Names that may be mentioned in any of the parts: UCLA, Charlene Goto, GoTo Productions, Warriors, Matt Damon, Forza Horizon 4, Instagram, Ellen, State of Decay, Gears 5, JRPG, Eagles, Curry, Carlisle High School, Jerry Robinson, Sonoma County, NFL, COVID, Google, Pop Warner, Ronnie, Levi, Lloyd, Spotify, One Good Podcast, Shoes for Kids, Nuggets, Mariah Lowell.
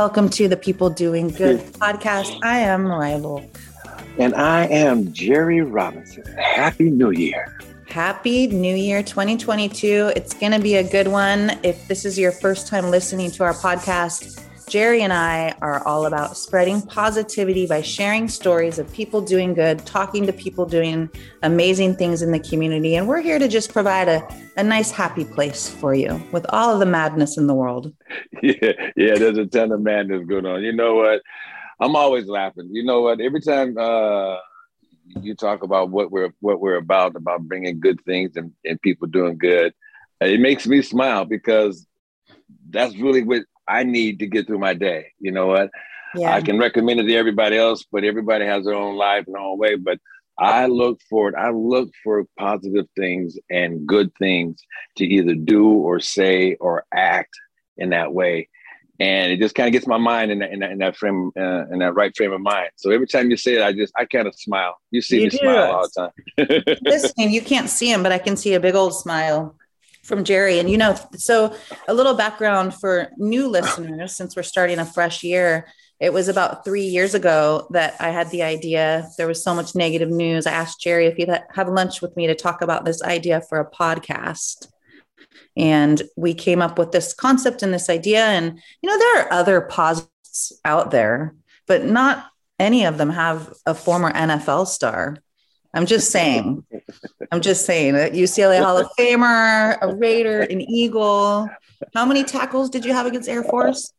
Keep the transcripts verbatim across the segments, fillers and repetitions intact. Welcome to the People Doing Good podcast. I am Mariah Lowell. And I am Jerry Robinson. Happy New Year. Happy New Year twenty twenty-two. It's going to be a good one. If this is your first time listening to our podcast, Jerry and I are all about spreading positivity by sharing stories of people doing good, talking to people doing amazing things in the community. And we're here to just provide a, a nice, happy place for you with all of the madness in the world. Yeah, yeah, there's a ton of madness going on. You know what? I'm always laughing. You know what? Every time uh, you talk about what we're what we're about, about bringing good things and, and people doing good, it makes me smile because that's really what I need to get through my day. You know what? Yeah. I can recommend it to everybody else, but everybody has their own life and their own way. But I look for it. I look for positive things and good things to either do or say or act in that way. And it just kind of gets my mind in that, in that, in that frame, uh, in that right frame of mind. So every time you say it, I just, I kind of smile. You see you me do. smile all the time. Listen, you can't see him, but I can see a big old smile from Jerry. And, you know, so a little background for new listeners, since we're starting a fresh year, it was about three years ago that I had the idea. There was so much negative news. I asked Jerry if he'd have lunch with me to talk about this idea for a podcast. And we came up with this concept and this idea. And, you know, there are other podcasts out there, but not any of them have a former N F L star. I'm just saying, I'm just saying a U C L A Hall of Famer, a Raider, an Eagle. How many tackles did you have against Air Force?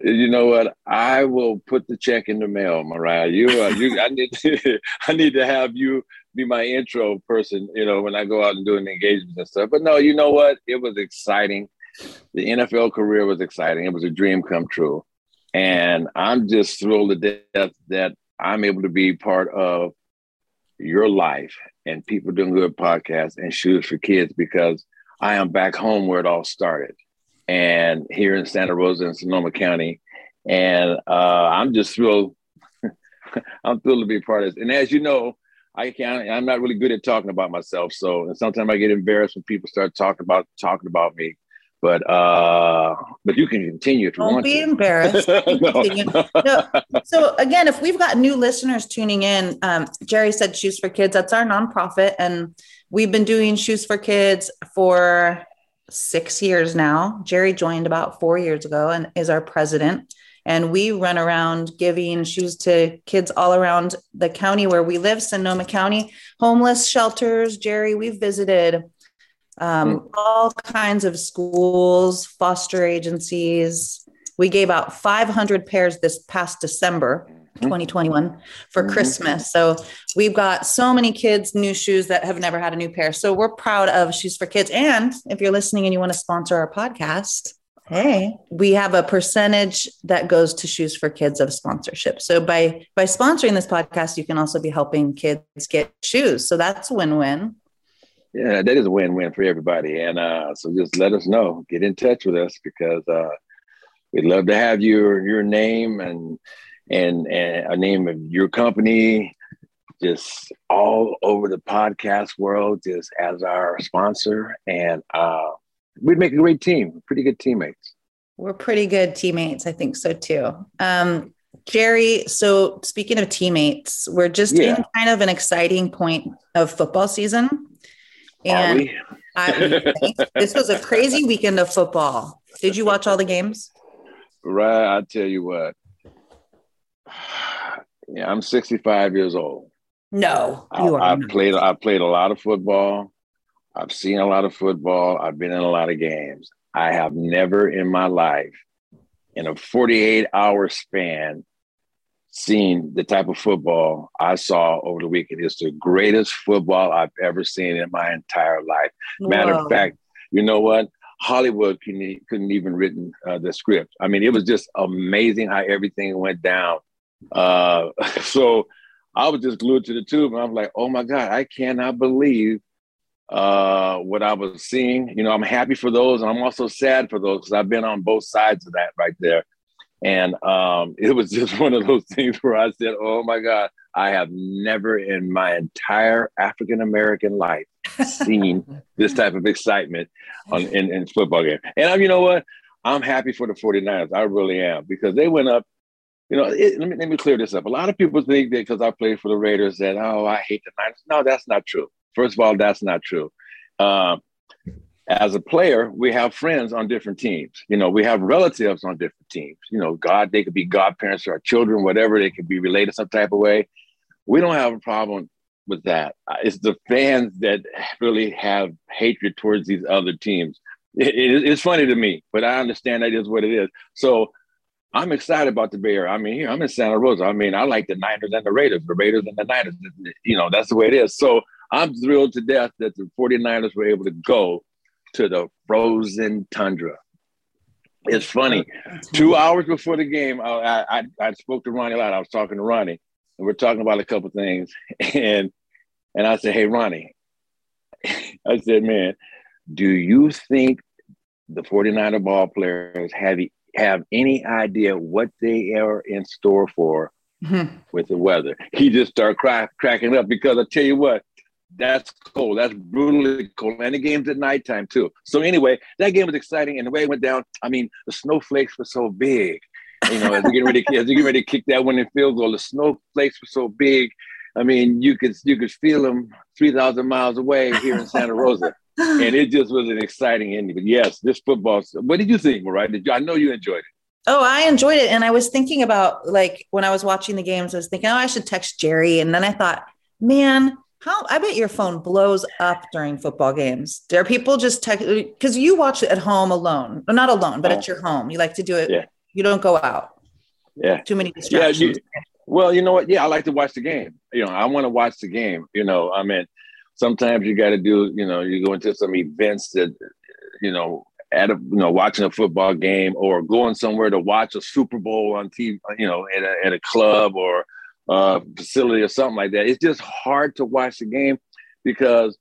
You know what? I will put the check in the mail, Mariah. You, uh, you, I need, to, I need to have you be my intro person, you know, when I go out and do an engagement and stuff. But no, you know what? It was exciting. The N F L career was exciting. It was a dream come true. And I'm just thrilled to death that I'm able to be part of your life and People Doing Good podcast and Shoes for Kids, because I am back home where it all started, and here in Santa Rosa and Sonoma County. And uh, I'm just thrilled. I'm thrilled to be part of this. And as you know, I can't, I'm not really good at talking about myself. So and sometimes I get embarrassed when people start talking about talking about me. But uh, but you can continue if you Don't want to. Don't be embarrassed. no. No. So again, if we've got new listeners tuning in, um, Jerry said Shoes for Kids. That's our nonprofit. And we've been doing Shoes for Kids for six years now. Jerry joined about four years ago and is our president. And we run around giving shoes to kids all around the county where we live, Sonoma County, homeless shelters. Jerry, we've visited Um, all kinds of schools, foster agencies. We gave out five hundred pairs this past December, twenty twenty-one, for mm-hmm. Christmas. So we've got so many kids new shoes that have never had a new pair. So we're proud of Shoes for Kids. And if you're listening and you want to sponsor our podcast, hey, we have a percentage that goes to Shoes for Kids of sponsorship. So by, by sponsoring this podcast, you can also be helping kids get shoes. So that's a win-win. Yeah, that is a win-win for everybody. And uh, so just let us know. Get in touch with us, because uh, we'd love to have your your name and, and and a name of your company just all over the podcast world, just as our sponsor. And uh, we'd make a great team, pretty good teammates. We're pretty good teammates. I think so, too. Um, Jerry, so speaking of teammates, we're just yeah. in kind of an exciting point of football season. And I, this was a crazy weekend of football. Did you watch all the games? Right. I tell you what. Yeah, I'm sixty-five years old. No, you I, are. I played. I played a lot of football. I've seen a lot of football. I've been in a lot of games. I have never in my life, in a forty-eight hour span, seen the type of football I saw over the weekend. It's the greatest football I've ever seen in my entire life. Matter Whoa. of fact, you know what? Hollywood couldn't, couldn't even written uh, the script. I mean, it was just amazing how everything went down. Uh, so I was just glued to the tube, and I'm like, oh my God, I cannot believe uh, what I was seeing. You know, I'm happy for those, and I'm also sad for those, because I've been on both sides of that right there. And um, it was just one of those things where I said, oh, my God, I have never in my entire African-American life seen this type of excitement on, in, in football game. And, um, you know what? I'm happy for the 49ers. I really am, because they went up. You know, it, let me let me clear this up. A lot of people think that because I played for the Raiders that, oh, I hate the Niners. No, that's not true. First of all, that's not true. Um, as a player, we have friends on different teams. You know, we have relatives on different teams. You know, God, they could be godparents to our children, whatever. They could be related some type of way. We don't have a problem with that. It's the fans that really have hatred towards these other teams. It, it, it's funny to me, but I understand that is what it is. So I'm excited about the Bay Area. I mean, here, I'm in Santa Rosa. I mean, I like the Niners and the Raiders, the Raiders and the Niners. You know, that's the way it is. So I'm thrilled to death that the 49ers were able to go to the frozen tundra. It's funny. Two hours before the game, I, I, I spoke to Ronnie a lot. I was talking to Ronnie, and we're talking about a couple things. And, and I said, hey, Ronnie, I said, man, do you think the 49er ball players have, have any idea what they are in store for mm-hmm. with the weather? He just started cry, cracking up, because I tell you what, that's cold. That's brutally cold. And the game's at nighttime, too. So anyway, that game was exciting. And the way it went down, I mean, the snowflakes were so big. You know, as we get ready, as we get ready to kick that winning field goal, the snowflakes were so big. I mean, you could you could feel them three thousand miles away here in Santa Rosa. And it just was an exciting ending. But yes, this football. What did you think, Mariah? Did you, I know you enjoyed it. Oh, I enjoyed it. And I was thinking about, like, when I was watching the games, I was thinking, oh, I should text Jerry. And then I thought, man, how I bet your phone blows up during football games. There are people just text, because you watch it at home alone. Well, not alone, but at your home. You like to do it. Yeah. You don't go out. Yeah. Too many distractions. Yeah, you, well, you know what? Yeah, I like to watch the game. You know, I want to watch the game. You know, I mean, sometimes you got to do, you know, you go into some events that, you know, at a, you know, watching a football game, or going somewhere to watch a Super Bowl on T V, you know, at a, at a club or uh, facility or something like that. It's just hard to watch the game because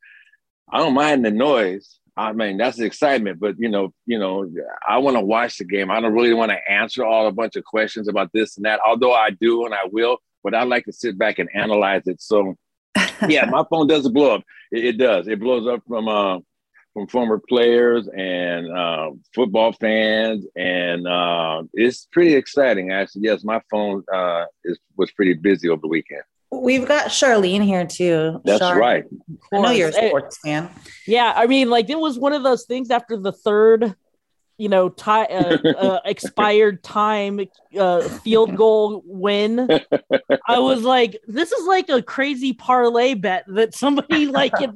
I don't mind the noise. I mean, that's the excitement, but you know, you know, I want to watch the game. I don't really want to answer all a bunch of questions about this and that, although I do and I will, but I like to sit back and analyze it. So yeah, my phone doesn't blow up. It, it does. It blows up from uh, from former players and uh, football fans, and uh, it's pretty exciting. Actually, yes, my phone uh, is was pretty busy over the weekend. We've got Charlene here too. That's Char- right. I know you're a sports fan. Yeah, I mean, like, it was one of those things after the third, you know, ti- uh, uh, expired time uh, field goal win. I was like, this is like a crazy parlay bet that somebody like. I was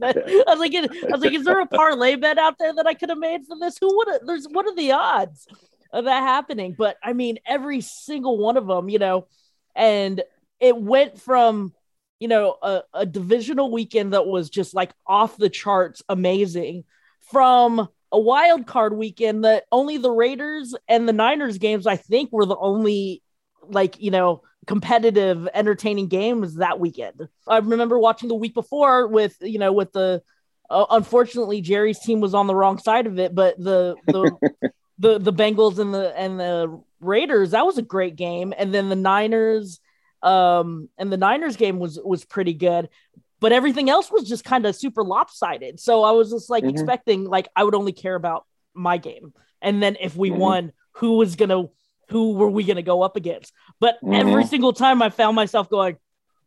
like, I was like, is there a parlay bet out there that I could have made for this? Who would? There's what are the odds of that happening? But I mean, every single one of them, you know, and. It went from, you know, a, a divisional weekend that was just like off the charts amazing, from a wild card weekend that only the Raiders and the Niners games, I think, were the only, like, you know, competitive, entertaining games that weekend. I remember watching the week before with, you know, with the, uh, unfortunately, Jerry's team was on the wrong side of it, but the, the, the, the Bengals and the, and the Raiders, that was a great game. And then the Niners, Um, and the Niners game was, was pretty good, but everything else was just kind of super lopsided. So I was just like mm-hmm. expecting, like, I would only care about my game. And then if we mm-hmm. won, who was going to, who were we going to go up against? But mm-hmm. every single time I found myself going,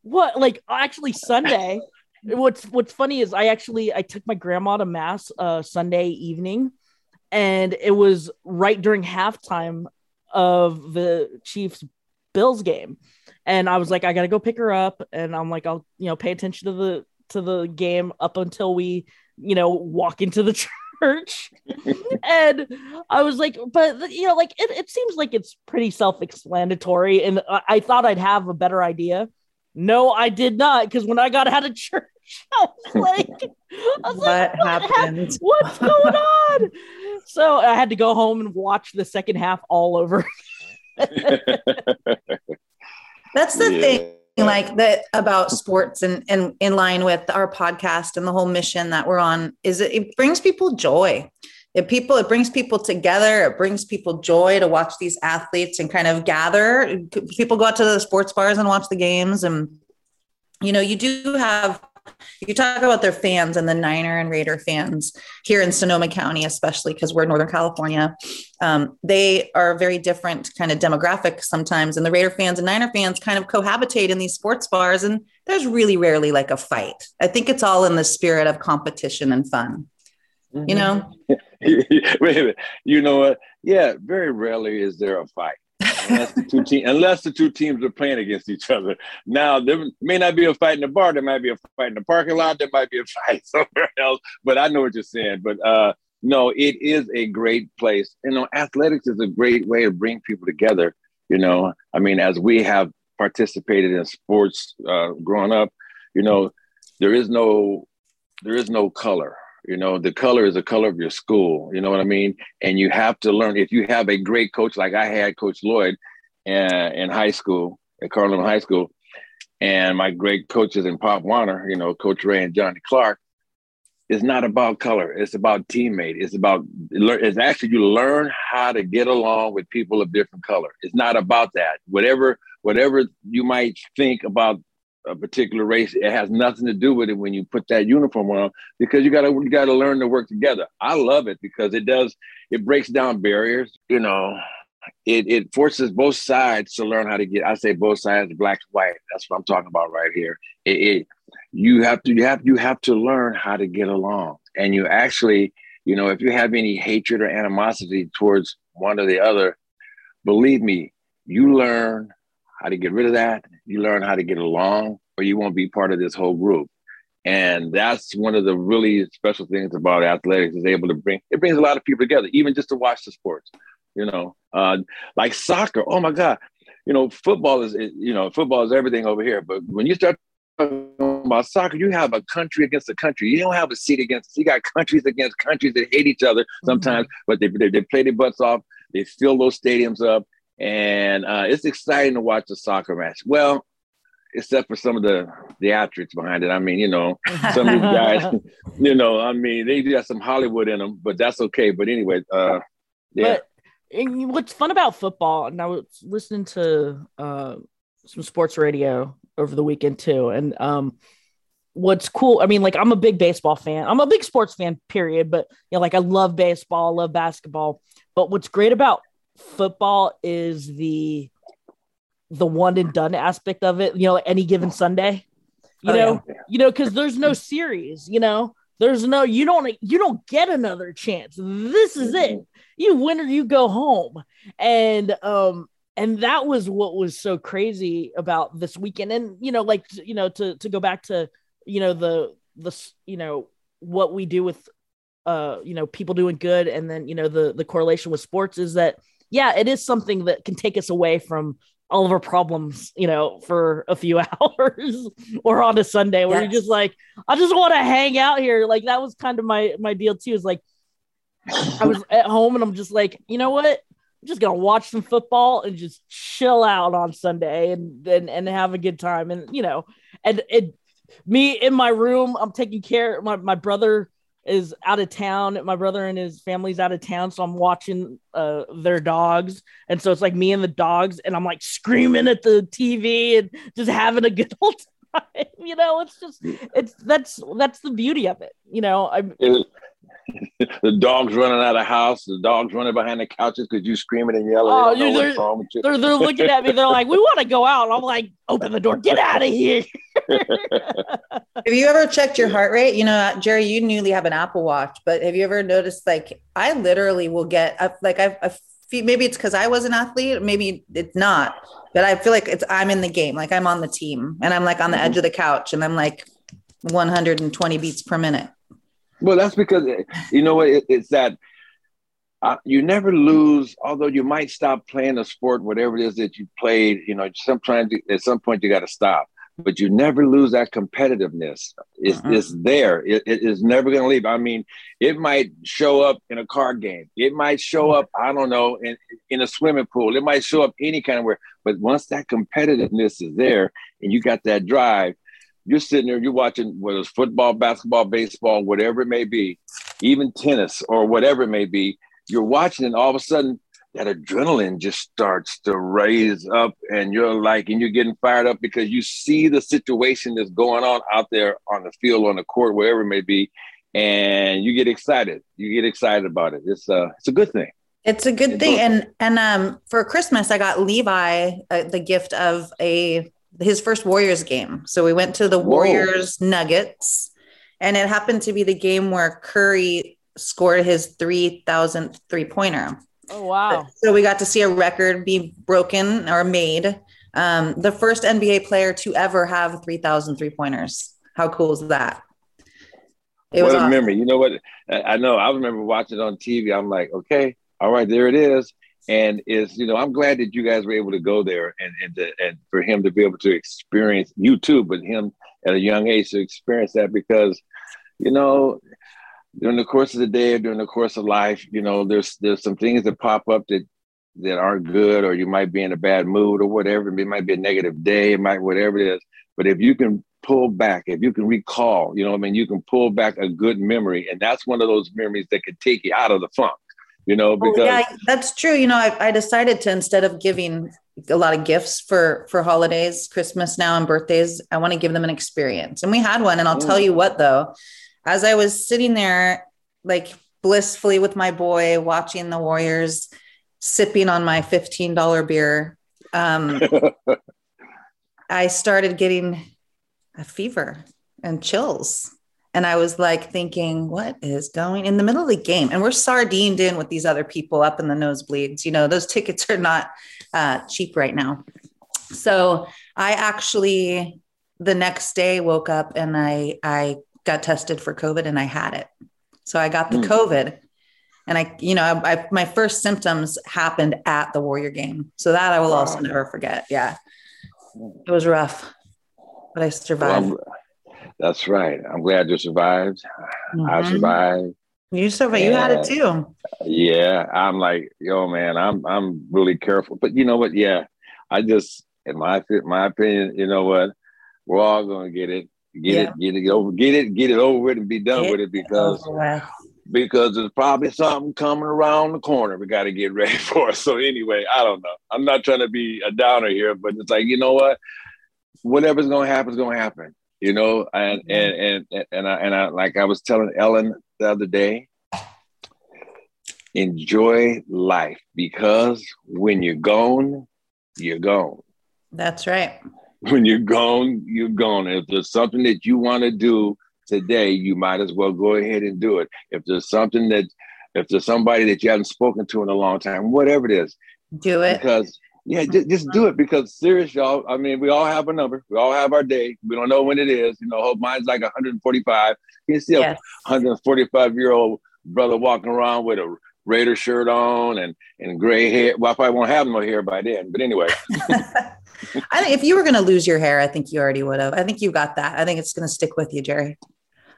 what, like actually Sunday, what's, what's funny is I actually, I took my grandma to mass uh, Sunday evening, and it was right during halftime of the Chiefs Bills game. And I was like, I got to go pick her up. And I'm like, I'll, you know, pay attention to the, to the game up until we, you know, walk into the church. And I was like, but you know, like, it, it seems like it's pretty self-explanatory. And I, I thought I'd have a better idea. No, I did not. Cause when I got out of church, I was like, I was what, like what happened? Ha- what's going on? So I had to go home and watch the second half all over. That's the yeah. thing, like, that about sports, and, and in line with our podcast and the whole mission that we're on, is it, it brings people joy. It people, it brings people together. It brings people joy to watch these athletes and kind of gather. People go out to the sports bars and watch the games. And, you know, you do have you talk about their fans and the Niner and Raider fans here in Sonoma County, especially because we're Northern California. Um, they are a very different kind of demographic sometimes. And the Raider fans and Niner fans kind of cohabitate in these sports bars. And there's really rarely like a fight. I think it's all in the spirit of competition and fun, mm-hmm. you know? Wait a minute. You know what? Uh, yeah, very rarely is there a fight. Unless the two te- unless the two teams are playing against each other. Now, there may not be a fight in the bar. There might be a fight in the parking lot. There might be a fight somewhere else. But I know what you're saying. But uh, no, it is a great place. You know, athletics is a great way to bring people together. You know, I mean, as we have participated in sports uh, growing up, you know, there is no there is no color. You know, the color is the color of your school. You know what I mean? And you have to learn. If you have a great coach, like I had Coach Lloyd uh, in high school, at Carlisle High School, and my great coaches in Pop Warner, you know, Coach Ray and Johnny Clark, it's not about color. It's about teammate. It's about, it's actually you learn how to get along with people of different color. It's not about that. Whatever, whatever you might think about a particular race, it has nothing to do with it when you put that uniform on, because you gotta you gotta learn to work together. I love it because it does it breaks down barriers. You know, it it forces both sides to learn how to get. I say both sides, black and white. That's what I'm talking about right here. It, it you have to you have you have to learn how to get along, and you actually you know if you have any hatred or animosity towards one or the other, believe me, you learn how to get rid of that. You learn how to get along, or you won't be part of this whole group. And that's one of the really special things about athletics, is able to bring, it brings a lot of people together, even just to watch the sports, you know, uh, like soccer. Oh my God. You know, football is, you know, football is everything over here. But when you start talking about soccer, you have a country against a country. You don't have a seat against, you got countries against countries that hate each other sometimes, mm-hmm. but they, they, they play their butts off. They fill those stadiums up. And uh, it's exciting to watch a soccer match. Well, except for some of the theatrics behind it. I mean, you know, some of these guys, you know, I mean, they got some Hollywood in them, but that's okay. But anyway, uh, yeah. But, and what's fun about football, and I was listening to uh, some sports radio over the weekend too. And um, what's cool, I mean, like, I'm a big baseball fan. I'm a big sports fan, period. But, you know, like, I love baseball, I love basketball. But what's great about football is the the one and done aspect of it, you know, any given Sunday, you oh, know, yeah. you know, because there's no series, you know, there's no, you don't, you don't get another chance. This is it. You win or you go home. And, um, and that was what was so crazy about this weekend. And, you know, like, you know, to, to go back to, you know, the, the, you know, what we do with, uh, you know, people doing good. And then, you know, the, the correlation with sports is that, yeah, it is something that can take us away from all of our problems, you know, for a few hours or on a Sunday where yes. you're just like, I just want to hang out here. Like, that was kind of my, my deal too, is like, I was at home and I'm just like, you know what, I'm just going to watch some football and just chill out on Sunday and and, and have a good time. And, you know, and it, me in my room, I'm taking care of my, my brother is out of town. My brother and his family's out of town. So I'm watching uh, their dogs. And so it's like me and the dogs, and I'm like screaming at the T V and just having a good old time. You know, it's just, it's, that's, that's the beauty of it. You know, I'm the dogs running out of the house, the dogs running behind the couches because you screaming and yelling. Oh, you know, they're, wrong with you. they're, they're looking at me. They're like, we want to go out. I'm like, open the door, get out of here. Have you ever checked your heart rate? You know, Jerry, you newly have an Apple Watch, but have you ever noticed, like, I literally will get, like, I've, I've maybe it's because I was an athlete, maybe it's not, but I feel like it's, I'm in the game. Like, I'm on the team and I'm like on the edge of the couch and I'm like one hundred twenty beats per minute. Well, that's because, you know what, it, it's that uh, you never lose, although you might stop playing a sport, whatever it is that you played, you know, sometimes at some point you got to stop, but you never lose that competitiveness. It's, uh-huh. it's there. It, it is never going to leave. I mean, it might show up in a card game. It might show up, I don't know, in, in a swimming pool. It might show up any kind of where, but once that competitiveness is there and you got that drive, you're sitting there, you're watching, whether it's football, basketball, baseball, whatever it may be, even tennis or whatever it may be, you're watching and all of a sudden that adrenaline just starts to raise up, and you're like, and you're getting fired up because you see the situation that's going on out there on the field, on the court, wherever it may be. And you get excited. You get excited about it. It's a, uh, it's a good thing. It's a good thing. And, and um, for Christmas, I got Levi uh, the gift of a, his first Warriors game. So we went to the Warriors Nuggets, and it happened to be the game where Curry scored his three thousandth three pointer. Oh, wow. So we got to see a record be broken or made. Um, the first N B A player to ever have three thousand three pointers. How cool is that? It what was a awesome. memory. You know what? I know. I remember watching it on T V. I'm like, okay, all right, there it is. And it's, you know, I'm glad that you guys were able to go there and and, to, and for him to be able to experience, you too, but him at a young age to experience that, because, you know, during the course of the day or during the course of life, you know, there's there's some things that pop up that that aren't good, or you might be in a bad mood or whatever. It might be a negative day, it might whatever it is. But if you can pull back, if you can recall, you know, I mean, you can pull back a good memory, and that's one of those memories that could take you out of the funk, you know, because oh, yeah, that's true. You know, I, I decided to, instead of giving a lot of gifts for, for holidays, Christmas now and birthdays, I want to give them an experience. And we had one, and I'll mm. tell you what, though, as I was sitting there, like blissfully with my boy, watching the Warriors, sipping on my fifteen dollar beer, um, I started getting a fever and chills. And I was like thinking, what is going in the middle of the game? And we're sardined in with these other people up in the nosebleeds. You know, those tickets are not uh, cheap right now. So I actually, the next day woke up and I, I got tested for COVID, and I had it. So I got the mm. COVID, and I, you know, I, I, my first symptoms happened at the Warrior game. So that I will wow. also never forget. Yeah. It was rough. But I survived. Well, that's right. I'm glad you survived. Mm-hmm. I survived. You survived. You had it too. Yeah. I'm like, yo, man, I'm I'm really careful. But you know what? Yeah. I just, in my my opinion, you know what? We're all gonna get it. Get yeah. it, get it over, get it, get it over it and be done get with it because it because there's probably something coming around the corner we gotta get ready for. So anyway, I don't know. I'm not trying to be a downer here, but it's like, you know what? Whatever's gonna happen is gonna happen, you know. And and and and I, and I like I was telling Ellen the other day, enjoy life, because when you're gone, you're gone. That's right. When you're gone, you're gone. If there's something that you want to do today, you might as well go ahead and do it. If there's something that, if there's somebody that you haven't spoken to in a long time, whatever it is, do it because. Yeah, just, just do it, because serious, y'all. I mean, we all have a number. We all have our day. We don't know when it is. You know, hope mine's like one forty-five. You see a yes. one forty-five-year-old brother walking around with a Raider shirt on and, and gray hair. Well, I probably won't have no hair by then. But anyway. I think if you were going to lose your hair, I think you already would have. I think you got that. I think it's going to stick with you, Jerry.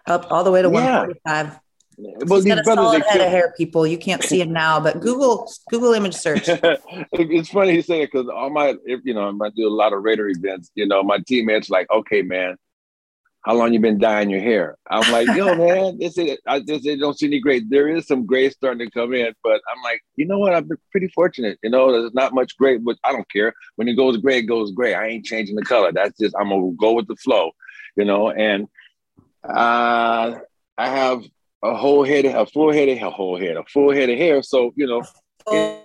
Up all the way to yeah. one forty-five. Well, these brothers head of hair, people. You can't see him now, but Google Google image search. It's funny you say it, because all my, if, you know, I do a lot of Raider events. You know, my teammates like, okay, man, how long you been dyeing your hair? I'm like, yo, man, this is, I just they don't see any gray. There is some gray starting to come in, but I'm like, you know what? I've been pretty fortunate. You know, there's not much gray, but I don't care. When it goes gray, it goes gray. I ain't changing the color. That's just I'm gonna go with the flow, you know. And uh, I have. A whole head, a full head, a whole head, a full head of hair. So, you know,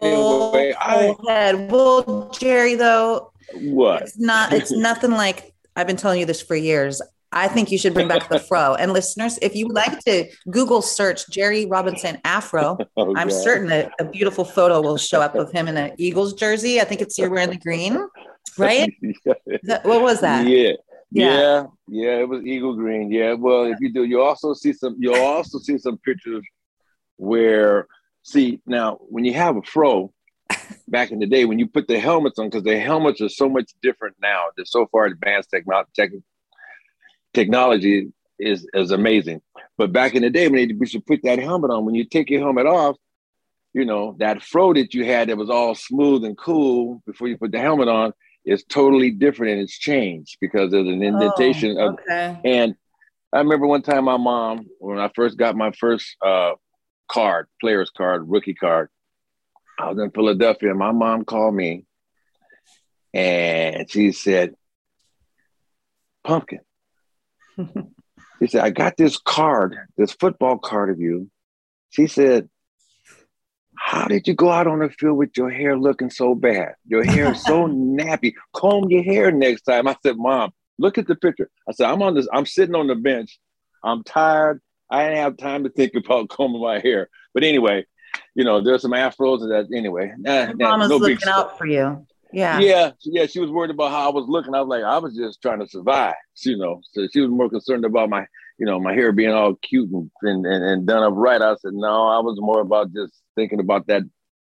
anyway, I, head. Well, Jerry, though, what? It's not, it's nothing like I've been telling you this for years. I think you should bring back the fro. And listeners, if you would like to Google search Jerry Robinson Afro, oh, I'm God. certain that a beautiful photo will show up of him in an Eagles jersey. I think it's you're wearing the green, right? Yeah. That, what was that? Yeah. Yeah. yeah, yeah, it was Eagle Green. Yeah, well, if you do, you also see some. You'll also see some pictures where, see, now when you have a fro, back in the day when you put the helmets on, because the helmets are so much different now. They're so far advanced technology. Tech, technology is is amazing. But back in the day, when you should put that helmet on, when you take your helmet off, you know that fro that you had that was all smooth and cool before you put the helmet on. It's totally different, and it's changed because there's an indentation oh, of. Okay. And I remember one time my mom, when I first got my first uh, card, player's card, rookie card, I was in Philadelphia. My mom called me and she said, Pumpkin. She said, I got this card, this football card of you. She said, how did you go out on the field with your hair looking so bad? Your hair is so nappy. Comb your hair next time. I said, Mom, look at the picture. I said, I'm on this, I'm sitting on the bench. I'm tired. I didn't have time to think about combing my hair. But anyway, you know, there's some afros and that anyway. Nah, your nah, mama's no looking out for you. Yeah. Yeah. Yeah. She was worried about how I was looking. I was like, I was just trying to survive, you know. So she was more concerned about my, you know, my hair being all cute and and, and done up right. I said, no, I was more about just thinking about that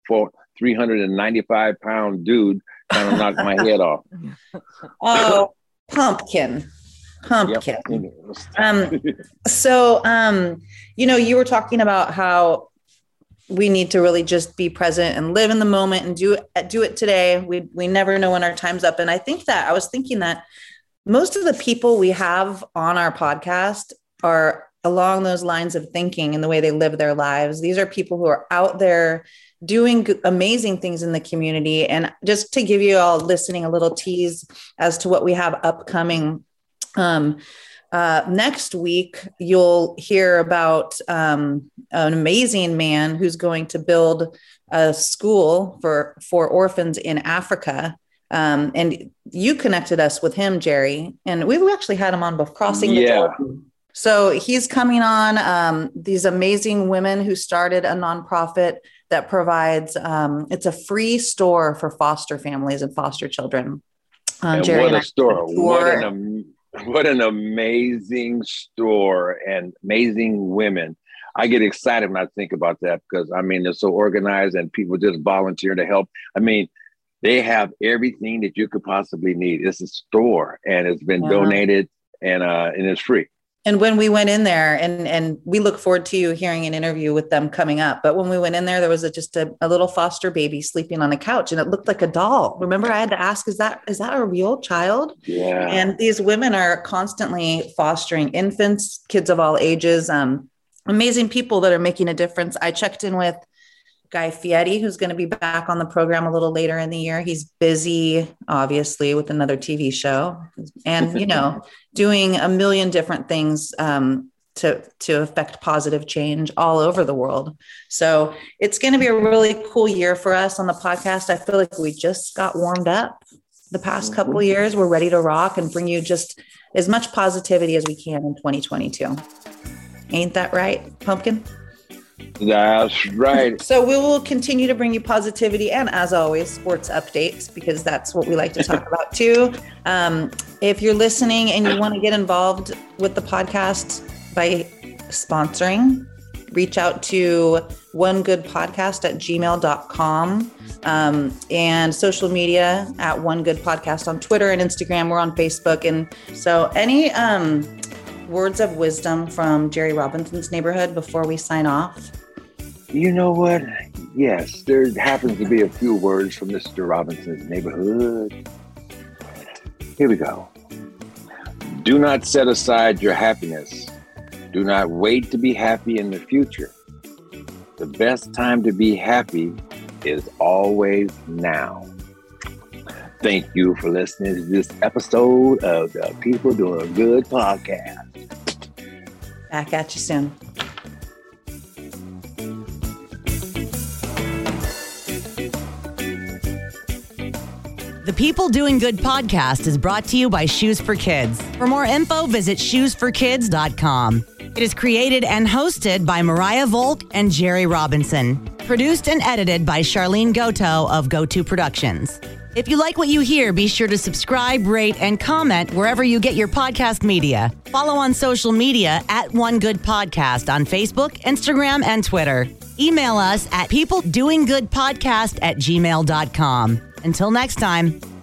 for three hundred ninety-five pound dude trying to knock my head off. Oh, Pumpkin. Pumpkin. Yep. um, so, um, you know, you were talking about how we need to really just be present and live in the moment and do do it today. We we never know when our time's up. And I think that I was thinking that most of the people we have on our podcast are along those lines of thinking and the way they live their lives. These are people who are out there doing amazing things in the community. And just to give you all listening a little tease as to what we have upcoming, um, Uh, next week, you'll hear about um, an amazing man who's going to build a school for, for orphans in Africa. Um, and you connected us with him, Jerry, and we've actually had him on both Crossing the Jordan. So he's coming on. Um, these amazing women who started a nonprofit that provides, um, it's a free store for foster families and foster children. Um, and Jerry what and a store. What an amazing. What an amazing store and amazing women. I get excited when I think about that because, I mean, they're so organized and people just volunteer to help. I mean, they have everything that you could possibly need. It's a store and it's been yeah. donated and uh, and it's free. And when we went in there, and and we look forward to you hearing an interview with them coming up. But when we went in there, there was a, just a, a little foster baby sleeping on a couch, and it looked like a doll. Remember, I had to ask, is that is that a real child? Yeah. And these women are constantly fostering infants, kids of all ages, um, amazing people that are making a difference. I checked in with Guy Fieri, who's going to be back on the program a little later in the year. He's busy, obviously, with another T V show, and, you know, doing a million different things um, to, to affect positive change all over the world. So it's going to be a really cool year for us on the podcast. I feel like we just got warmed up the past couple of years. We're ready to rock and bring you just as much positivity as we can in twenty twenty-two. Ain't that right, Pumpkin? That's right. So we will continue to bring you positivity and, as always, sports updates, because that's what we like to talk about too. Um, if you're listening and you want to get involved with the podcast by sponsoring, reach out to one good podcast at gmail dot com um, and social media at one good podcast on Twitter and Instagram. We're on Facebook. And so any um, words of wisdom from Jerry Robinson's neighborhood before we sign off? You know what? Yes, there happens to be a few words from Mister Robinson's neighborhood. Here we go. Do not set aside your happiness. Do not wait to be happy in the future. The best time to be happy is always now. Thank you for listening to this episode of the People Doing Good podcast. Back at you soon. The People Doing Good podcast is brought to you by Shoes for Kids. For more info, visit shoes for kids dot com. It is created and hosted by Mariah Lowell and Jerry Robinson. Produced and edited by Charlene Goto of GoTo Productions. If you like what you hear, be sure to subscribe, rate, and comment wherever you get your podcast media. Follow on social media at One Good Podcast on Facebook, Instagram, and Twitter. Email us at people doing good podcast at gmail dot com. Until next time.